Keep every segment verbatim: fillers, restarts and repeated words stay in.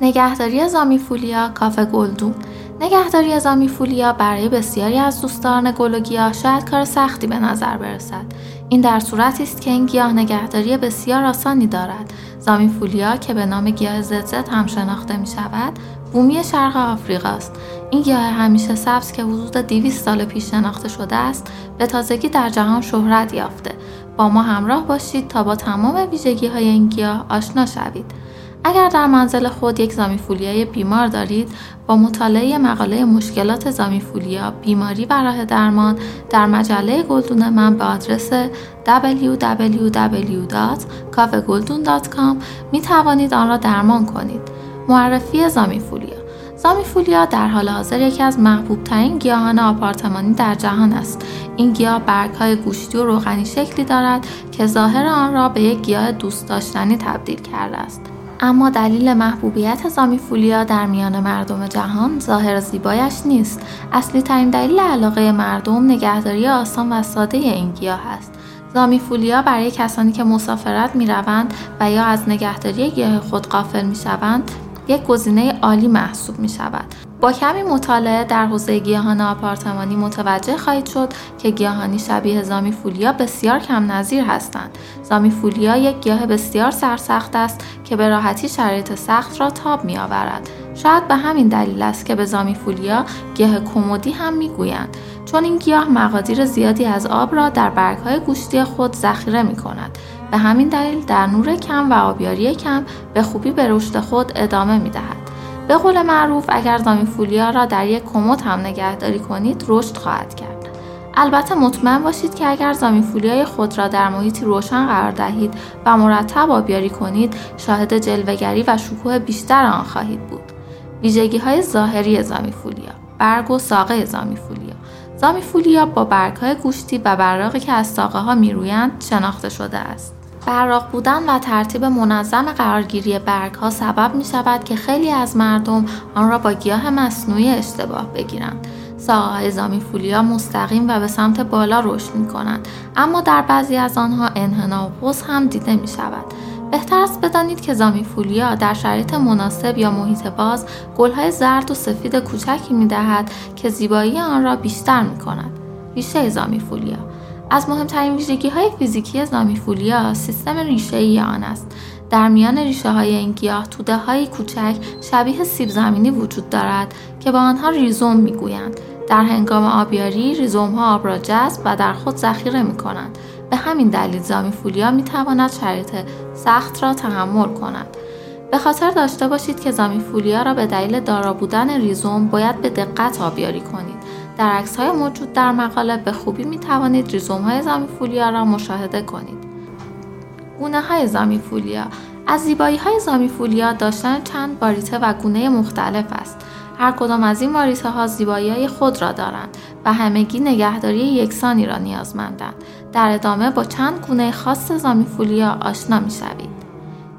نگهداری زامیفولیا کاف گلدون. نگهداری زامیفولیا برای بسیاری از دوستداران گل و گیاه شاید کار سختی به نظر برسد. این در صورتی است که این گیاه نگهداری بسیار آسانی دارد. زامیفولیا که به نام گیاه زدزد هم شناخته می شود، بومی شرق آفریقاست. این گیاه همیشه سبز که حدود دویست سال پیش شناخته شده است، به تازگی در جهان شهرت یافته. با ما همراه باشید تا با تمام ویژگی‌های این گیاه آشنا شوید. اگر در منزل خود یک زامیفولیای بیمار دارید، با مطالعه مقاله مشکلات زامیفولیا، بیماری و راه درمان در مجله گلدون من به آدرس دبلیو دبلیو دبلیو دات کاف گلدون دات کام می توانید آن را درمان کنید. معرفی زامیفولیا. زامیفولیا در حال حاضر یکی از محبوب ترین گیاهان آپارتمانی در جهان است. این گیاه برگ‌های گوشتی و روغنی شکلی دارد که ظاهر آن را به یک گیاه دوست داشتنی تبدیل کرده است. اما دلیل محبوبیت زامیفولیا در میان مردم جهان ظاهر زیبایش نیست. اصلی ترین دلیل علاقه مردم نگهداری آسان و ساده این گیاه است. زامیفولیا برای کسانی که مسافرت می‌روند و یا از نگهداری گیاه خود غافل می‌شوند، یک گزینه عالی محسوب می شود. با کمی مطالعه در حوزه گیاهان آپارتمانی متوجه خواهید شد که گیاهانی شبیه زامیفولیا بسیار کم نظیر هستند. زامیفولیا یک گیاه بسیار سرسخت است که به راحتی شرایط سخت را تاب می آورد. شاید به همین دلیل است که به زامیفولیا گیاه کمدی هم می گویند، چون این گیاه مقادیر زیادی از آب را در برگ‌های گوشتی خود ذخیره می کند. به همین دلیل در نور کم و آبیاری کم به خوبی به رشد خود ادامه می دهد. به قول معروف اگر زامیفولیا را در یک کمد هم نگهداری کنید رشد خواهد کرد. البته مطمئن باشید که اگر زامیفولیای خود را در محیطی روشن قرار دهید و مرتب آبیاری کنید، شاهد جلوه‌گری و شکوه بیشتر آن خواهید بود. ویژگی‌های ظاهری زامیفولیا. برگ و ساقه زامیفولیا. زامیفولیا با برگ‌های گوشتی و براقی که از ساقه‌ها می‌رویند شناخته شده است. براق بودن و ترتیب منظم قرارگیری برگ‌ها سبب می‌شود که خیلی از مردم آن را با گیاه مصنوعی اشتباه بگیرند. ساقه‌های زامیفولیا مستقیم و به سمت بالا رشد می‌کنند، اما در بعضی از آنها انحنا و پوز هم دیده می‌شود. بهتر است بدانید که زامیفولیا در شرایط مناسب یا محیط باز گل‌های زرد و سفید کوچکی می‌دهد که زیبایی آن را بیشتر می‌کند. ریشه زامیفولیا. از مهمترین ویژگی‌های فیزیکی زامیفولیا سیستم ریشه‌ای آن است. در میان ریشه‌های این گیاه توده‌های کوچک شبیه سیب زمینی وجود دارد که با آنها ریزوم می‌گویند. در هنگام آبیاری ریزوم‌ها آب را جذب و در خود ذخیره می‌کنند. به همین دلیل زامیفولیا می‌تواند شرایط سخت را تحمل کند. به خاطر داشته باشید که زامیفولیا را به دلیل دارا بودن ریزوم باید به دقت آبیاری کنید. در عکس‌های موجود در مقاله به خوبی می‌توانید ریزوم‌های زامیفولیا را مشاهده کنید. گونه‌های زامیفولیا. از زیبایی‌های زامیفولیا داشتن چند واریته و گونه مختلف است. هر کدام از این واریته‌ها زیبایی‌های خود را دارند و همگی نگهداری یکسانی را نیازمندند. در ادامه با چند گونه خاص زامیفولیا آشنا می‌شوید.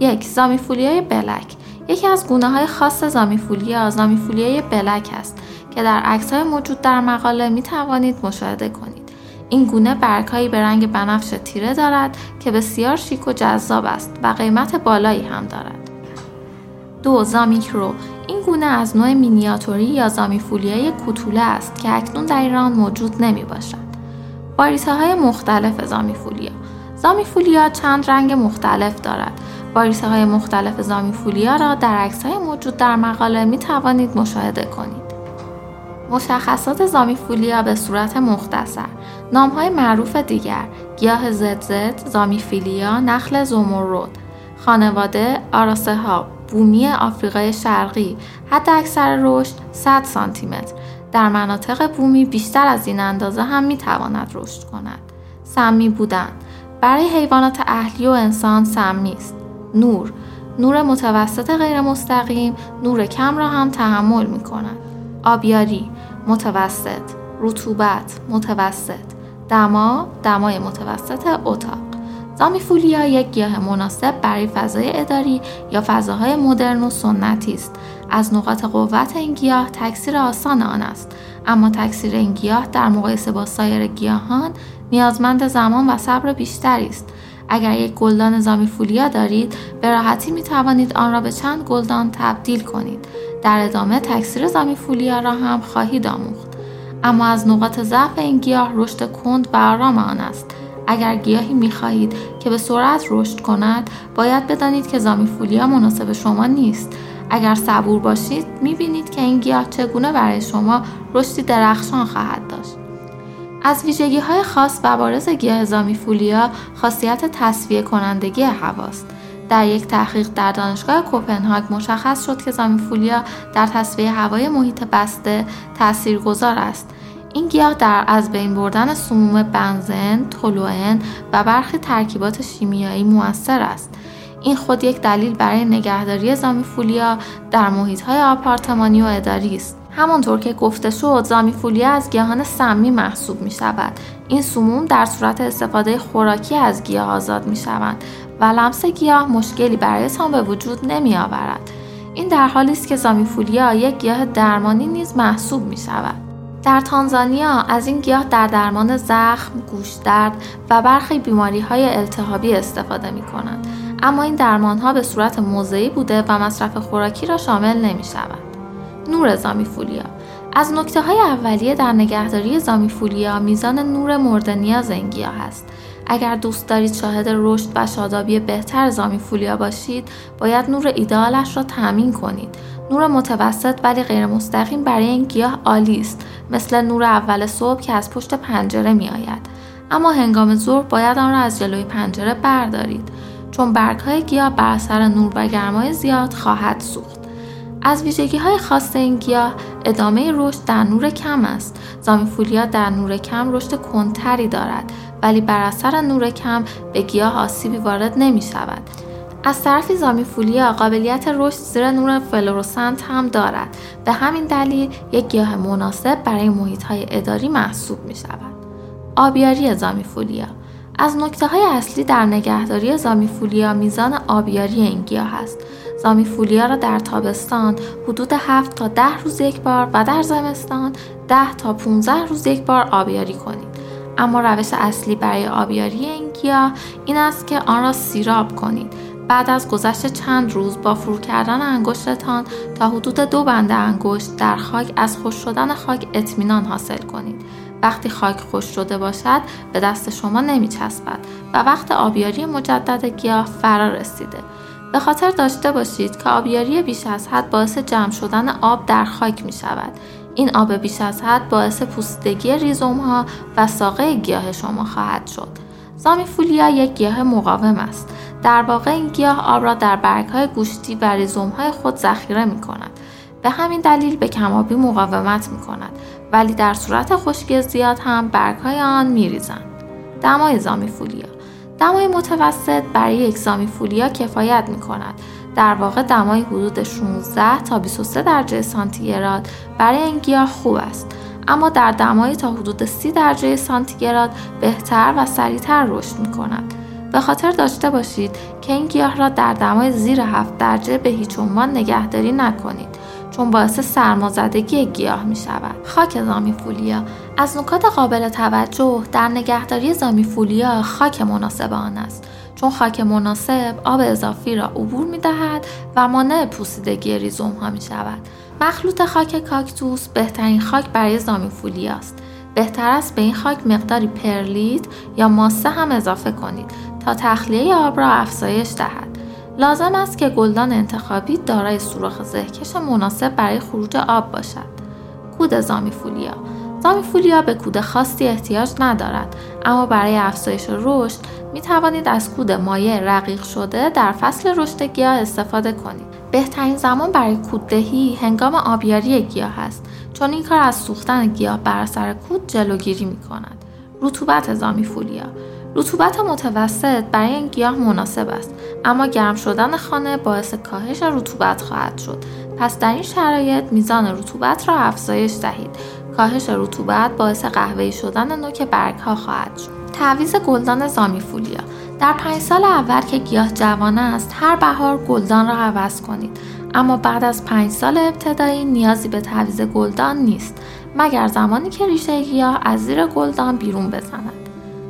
یک زامیفولیای بلک. یکی از گونه‌های خاص زامیفولیا زامیفولیای بلک است که در عکس‌های موجود در مقاله می توانید مشاهده کنید. این گونه برگ‌هایی به رنگ بنفش تیره دارد که بسیار شیک و جذاب است و قیمت بالایی هم دارد. دو زامیکرو. این گونه از نوع مینیاتوری یا زامیفولیای کوتوله است که اکنون در ایران موجود نمی باشد. واریته‌های مختلف زامیفولیا. زامیفولیا چند رنگ مختلف دارد. واریته‌های مختلف زامیفولیا را در عکس‌های موجود در مقاله می توانید مشاهده کنید. مشخصات زامیفولیا به صورت مختصر. نام‌های معروف دیگر: گیاه زدزد، زامیفولیا، نخل زمرد. خانواده: آراسه‌ها. بومی آفریقای شرقی. حد اکثر رشد صد سانتیمتر. در مناطق بومی بیشتر از این اندازه هم می‌تواند رشد کند. سمی بودن. برای حیوانات اهلی و انسان سمی است. نور. نور متوسط غیر مستقیم، نور کم را هم تحمل می‌کند. آبیاری متوسط، رطوبت متوسط، دما دمای متوسط اتاق. زامیفولیا یک گیاه مناسب برای فضای اداری یا فضاهای مدرن و سنتی است. از نقاط قوت این گیاه تکثیر آسان آن است، اما تکثیر این گیاه در مقایسه با سایر گیاهان نیازمند زمان و صبر بیشتری است. اگر یک گلدان زامیفولیا دارید، به راحتی می توانید آن را به چند گلدان تبدیل کنید. در ادامه تکثیر زامیفولیا را هم خواهید آموخت. اما از نقاط ضعف این گیاه رشد کند و آرام آن است. اگر گیاهی می خواهید که به سرعت رشد کند، باید بدانید که زامیفولیا مناسب شما نیست. اگر صبور باشید، می بینید که این گیاه چگونه برای شما رشدی درخشان خواهد داشت. از ویژگی‌های خاص و بارز گیاه زامیفولیا خاصیت تصفیه کنندگی هواست. در یک تحقیق در دانشگاه کوپنهاگ مشخص شد که زامیفولیا در تصفیه هوای محیط بسته تاثیرگذار است. این گیاه در از بین بردن سموم بنزن، تولوئن و برخی ترکیبات شیمیایی مؤثر است. این خود یک دلیل برای نگهداری زامیفولیا در محیط‌های آپارتمانی و اداری است. همانطور که گفته شد، زامیفولیا از گیاهان سمی محسوب می شود. این سموم در صورت استفاده خوراکی از گیاه آزاد می شوند و لمس گیاه مشکلی برایتان به وجود نمی آورد. این در حالی است که زامیفولیا یک گیاه درمانی نیز محسوب می شود. در تانزانیا از این گیاه در درمان زخم، گوشدرد و برخی بیماری‌های التهابی استفاده می کنند. اما این درمان‌ها به صورت موضعی بوده و مصرف خوراکی را شامل نمی شود. نور زامیفولیا از نکته‌های اولیه در نگهداری زامیفولیا میزان نور مورد نیاز این گیاه است. اگر دوست دارید شاهد رشد و شادابی بهتر زامیفولیا باشید، باید نور ایده‌آلش را تامین کنید. نور متوسط ولی غیر مستقیم برای این گیاه عالی است، مثل نور اول صبح که از پشت پنجره می‌آید. اما هنگام ظهر باید آن را از جلوی پنجره بردارید، چون برگ‌های گیاه بر اثر نور و گرمای زیاد خواهد سوخت. از ویژگی‌های خاص این گیاه ادامه رشد در نور کم است. زامیفولیا در نور کم رشد کندتری دارد، ولی بر اثر نور کم به گیاه آسیبی وارد نمی‌شود. از طرفی زامیفولیا قابلیت رشد زیر نور فلورسنت هم دارد. به همین دلیل یک گیاه مناسب برای محیط‌های اداری محسوب می‌شود. آبیاری زامیفولیا از نکته‌های اصلی در نگهداری زامیفولیا میزان آبیاری این گیاه است. زامیفولیا را در تابستان حدود هفت تا ده روز یک بار و در زمستان ده تا پانزده روز یک بار آبیاری کنید. اما روش اصلی برای آبیاری این گیاه این است که آن را سیراب کنید. بعد از گذشت چند روز با فرو کردن انگشتتان تا حدود دو بند انگشت در خاک از خشک شدن خاک اطمینان حاصل کنید. وقتی خاک خشک شده باشد به دست شما نمیچسبد و وقت آبیاری مجدد گیاه فرا رسیده. به خاطر داشته باشید که آبیاری بیش از حد باعث جمع شدن آب در خاک می شود. این آب بیش از حد باعث پوسیدگی رhizome ها و ساقه گیاه شما خواهد شد. زامیفولیا یک گیاه مقاوم است. در واقع این گیاه آب را در برگ های گوشتی و رhizome های خود ذخیره می کند. به همین دلیل به کم‌آبی مقاومت می کند، ولی در صورت خشکی زیاد هم برگ های آن می ریزند. دمای زامیفولیا دمای متوسط برای یک زامیفولیا کفایت می کند. در واقع دمای حدود شانزده تا بیست و سه درجه سانتیگراد برای این گیاه خوب است، اما در دمای تا حدود سی درجه سانتیگراد بهتر و سریعتر رشد می کند. به خاطر داشته باشید که این گیاه را در دمای زیر هفت درجه به هیچ عنوان نگهداری نکنید، چون باعث سرمازدگی گیاه می شود. خاک زامیفولیا از نکات قابل توجه در نگهداری زامیفولیا خاک مناسب آن است، چون خاک مناسب آب اضافی را عبور می دهد و مانع پوسیدگی ریزوم ها می شود. مخلوط خاک کاکتوس بهترین خاک برای زامیفولیا است. بهتر است به این خاک مقداری پرلیت یا ماسه هم اضافه کنید تا تخلیه آب را افزایش دهد. لازم است که گلدان انتخابی دارای سوراخ زهکش مناسب برای خروج آب باشد. کود زامیفولیا زامیفولیا به کود خاصی احتیاج ندارد، اما برای افزایش رشد می توانید از کود مایع رقیق شده در فصل رشد گیاه استفاده کنید. بهترین زمان برای کوددهی هنگام آبیاری گیاه است، چون این کار از سوختن گیاه بر اثر کود جلوگیری می کند. رطوبت زامیفولیا رطوبت متوسط برای این گیاه مناسب است، اما گرم شدن خانه باعث کاهش رطوبت خواهد شد. پس در این شرایط میزان رطوبت را افزایش دهید. کاهش رطوبت باعث قهوه‌ای شدن نوک برگ‌ها خواهد شد. تعویض گلدان زامیفولیا در پنج سال اول که گیاه جوان است، هر بهار گلدان را عوض کنید، اما بعد از پنج سال ابتدایی نیازی به تعویض گلدان نیست، مگر زمانی که ریشه گیاه از زیر گلدان بیرون بزند.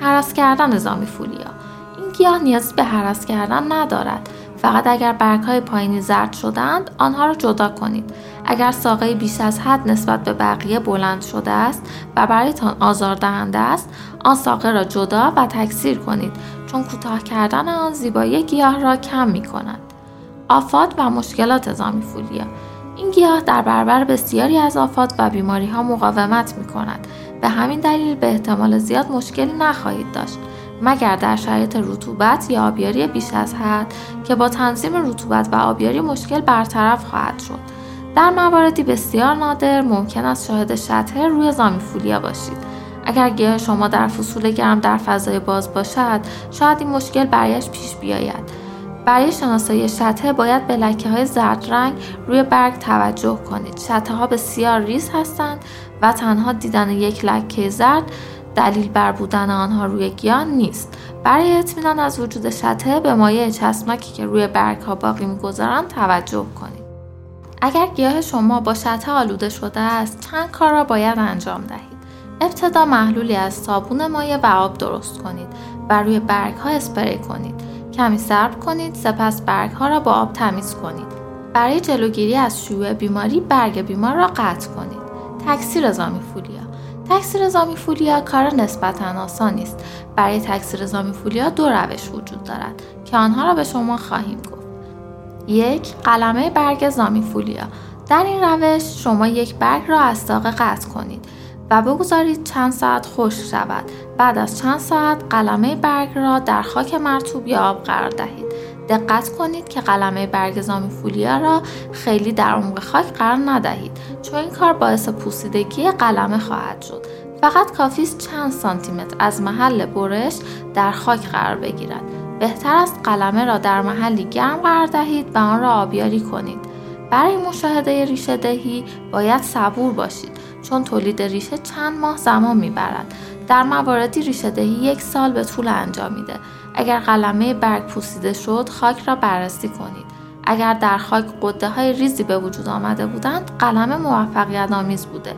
هراس کردن زامیفولیا این گیاه نیازی به هرس کردن ندارد. فقط اگر برگ‌های پایینی زرد شدند، آنها را جدا کنید. اگر ساقه بیش از حد نسبت به بقیه بلند شده است و برایتان آزاردهنده است، آن ساقه را جدا و تکثیر کنید، چون کوتاه کردن آن زیبایی گیاه را کم می‌کند. آفات و مشکلات زامیفولیا. این گیاه در برابر بسیاری از آفات و بیماری‌ها مقاومت می‌کند. به همین دلیل به احتمال زیاد مشکلی نخواهید داشت، مگر در شرایط رطوبت یا آبیاری بیش از حد که با تنظیم رطوبت و آبیاری مشکل برطرف خواهد شد. در مواردی بسیار نادر ممکن است شاهد شطح روی زامیفولیا باشید. اگر گیاه شما در فصول گرم در فضای باز باشد، شاید این مشکل برایش پیش بیاید. برای شناسایی شطح باید به لکه‌های زرد رنگ روی برگ توجه کنید. شطح‌ها بسیار ریز هستند و تنها دیدن یک لکه زرد دلیل بر بودن آنها روی گیاه نیست. برای اطمینان از وجود شطح به مایع چسبناکی که روی برگ‌ها باقی می‌گذارند توجه کنید. اگر گیاه شما با شطح آلوده شده است، چند کار را باید انجام دهید. ابتدا محلولی از صابون مایع و آب درست کنید و روی برگ‌ها اسپری کنید. کمی ضرب کنید، سپس برگ‌ها را با آب تمیز کنید. برای جلوگیری از شیوع بیماری، برگ بیمار را قطع کنید. تکثیر زامیفولیا. تکثیر زامیفولیا کار نسبتاً آسانی است. برای تکثیر زامیفولیا دو روش وجود دارد که آنها را به شما خواهیم گفت. یک، قلمه برگ زامیفولیا. در این روش شما یک برگ را از ساقه قطع کنید و بگذارید چند ساعت خشک شود. بعد از چند ساعت قلمه برگ را در خاک مرطوب یا آب قرار دهید. دقت کنید که قلمه برگ زامیفولیا را خیلی در عمق خاک قرار ندهید، چون این کار باعث پوسیدگی قلمه خواهد شد. فقط کافی است چند سانتی متر از محل برش در خاک قرار بگیرد. بهتر است قلمه را در محلی گرم قرار دهید و آن را آبیاری کنید. برای مشاهده ریشه دهی باید صبور باشید، چون تولید ریشه چند ماه زمان میبرد. در مواردی ریشه دهی یک سال به طول انجام میده. اگر قلمه برگ پوسیده شد، خاک را بررسی کنید. اگر در خاک غده‌های ریزی به وجود آمده بودند، قلمه موفقیت آمیز بوده.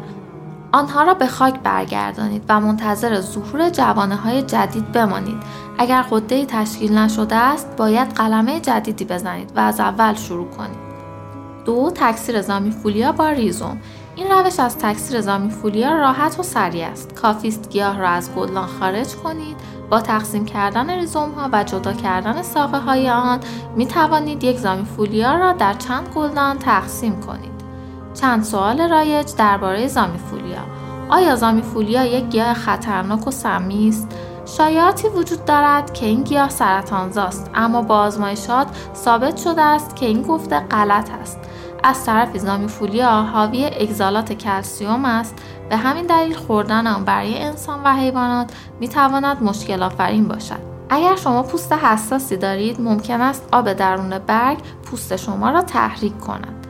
آنها را به خاک برگردانید و منتظر ظهور جوانه‌های جدید بمانید. اگر غده‌ای تشکیل نشده است، باید قلمه جدیدی بزنید و از اول شروع کنید. دو، تکثیر زامیفولیا با رhizome. این روش از تکثیر زامیفولیا راحت و سریع است. کافی است گیاه را از گلدان خارج کنید. با تقسیم کردن رhizome ها و جدا کردن ساقه های آن می توانید یک زامیفولیا را در چند گلدان تقسیم کنید. چند سوال رایج درباره زامیفولیا. آیا زامیفولیا یک گیاه خطرناک و سمی است؟ شایعاتی وجود دارد که این گیاه سرطان‌زاست، اما با آزمایشات ثابت شده است که این گفته غلط است. از طرفی زامیفولیا حاوی اگزالات کلسیم است، به همین دلیل خوردن آن برای انسان و حیوانات میتواند مشکل آفرین باشد. اگر شما پوست حساسی دارید، ممکن است آب درون برگ پوست شما را تحریک کند.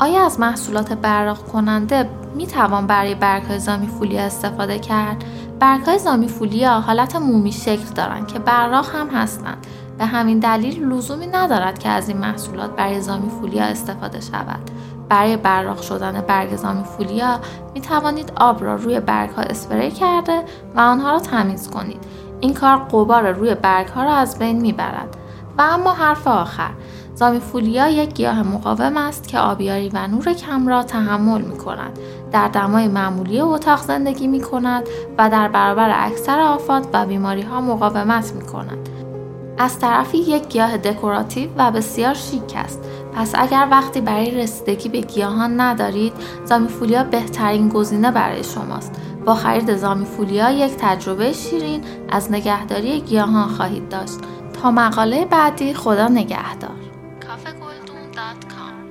آیا از محصولات براق کننده میتوان برای برگ‌های زامیفولیا استفاده کرد؟ برگ‌های زامیفولیا حالت مومی شکل دارند که براق هم هستند. به همین دلیل لزومی ندارد که از این محصولات برای زامیفولیا استفاده شود. برای براق شدن برگ زامیفولیا می توانید آب را روی برگ‌ها اسپری کرده و آنها را تمیز کنید. این کار غبار روی برگ‌ها را از بین می برد. و اما حرف آخر، زامیفولیا یک گیاه مقاوم است که آبیاری و نور کم را تحمل می کند. در دمای معمولی اتاق زندگی می کند و در برابر اکثر آفات و بیماری‌ها مقاومت می کند. از طرفی یک گیاه دکوراتیو و بسیار شیک است. پس اگر وقتی برای رسیدگی به گیاهان ندارید، زامیفولیا بهترین گزینه برای شماست. با خرید زامیفولیا یک تجربه شیرین از نگهداری گیاهان خواهید داشت. تا مقاله بعدی، خدا نگهدار. کافه گلدون دات کام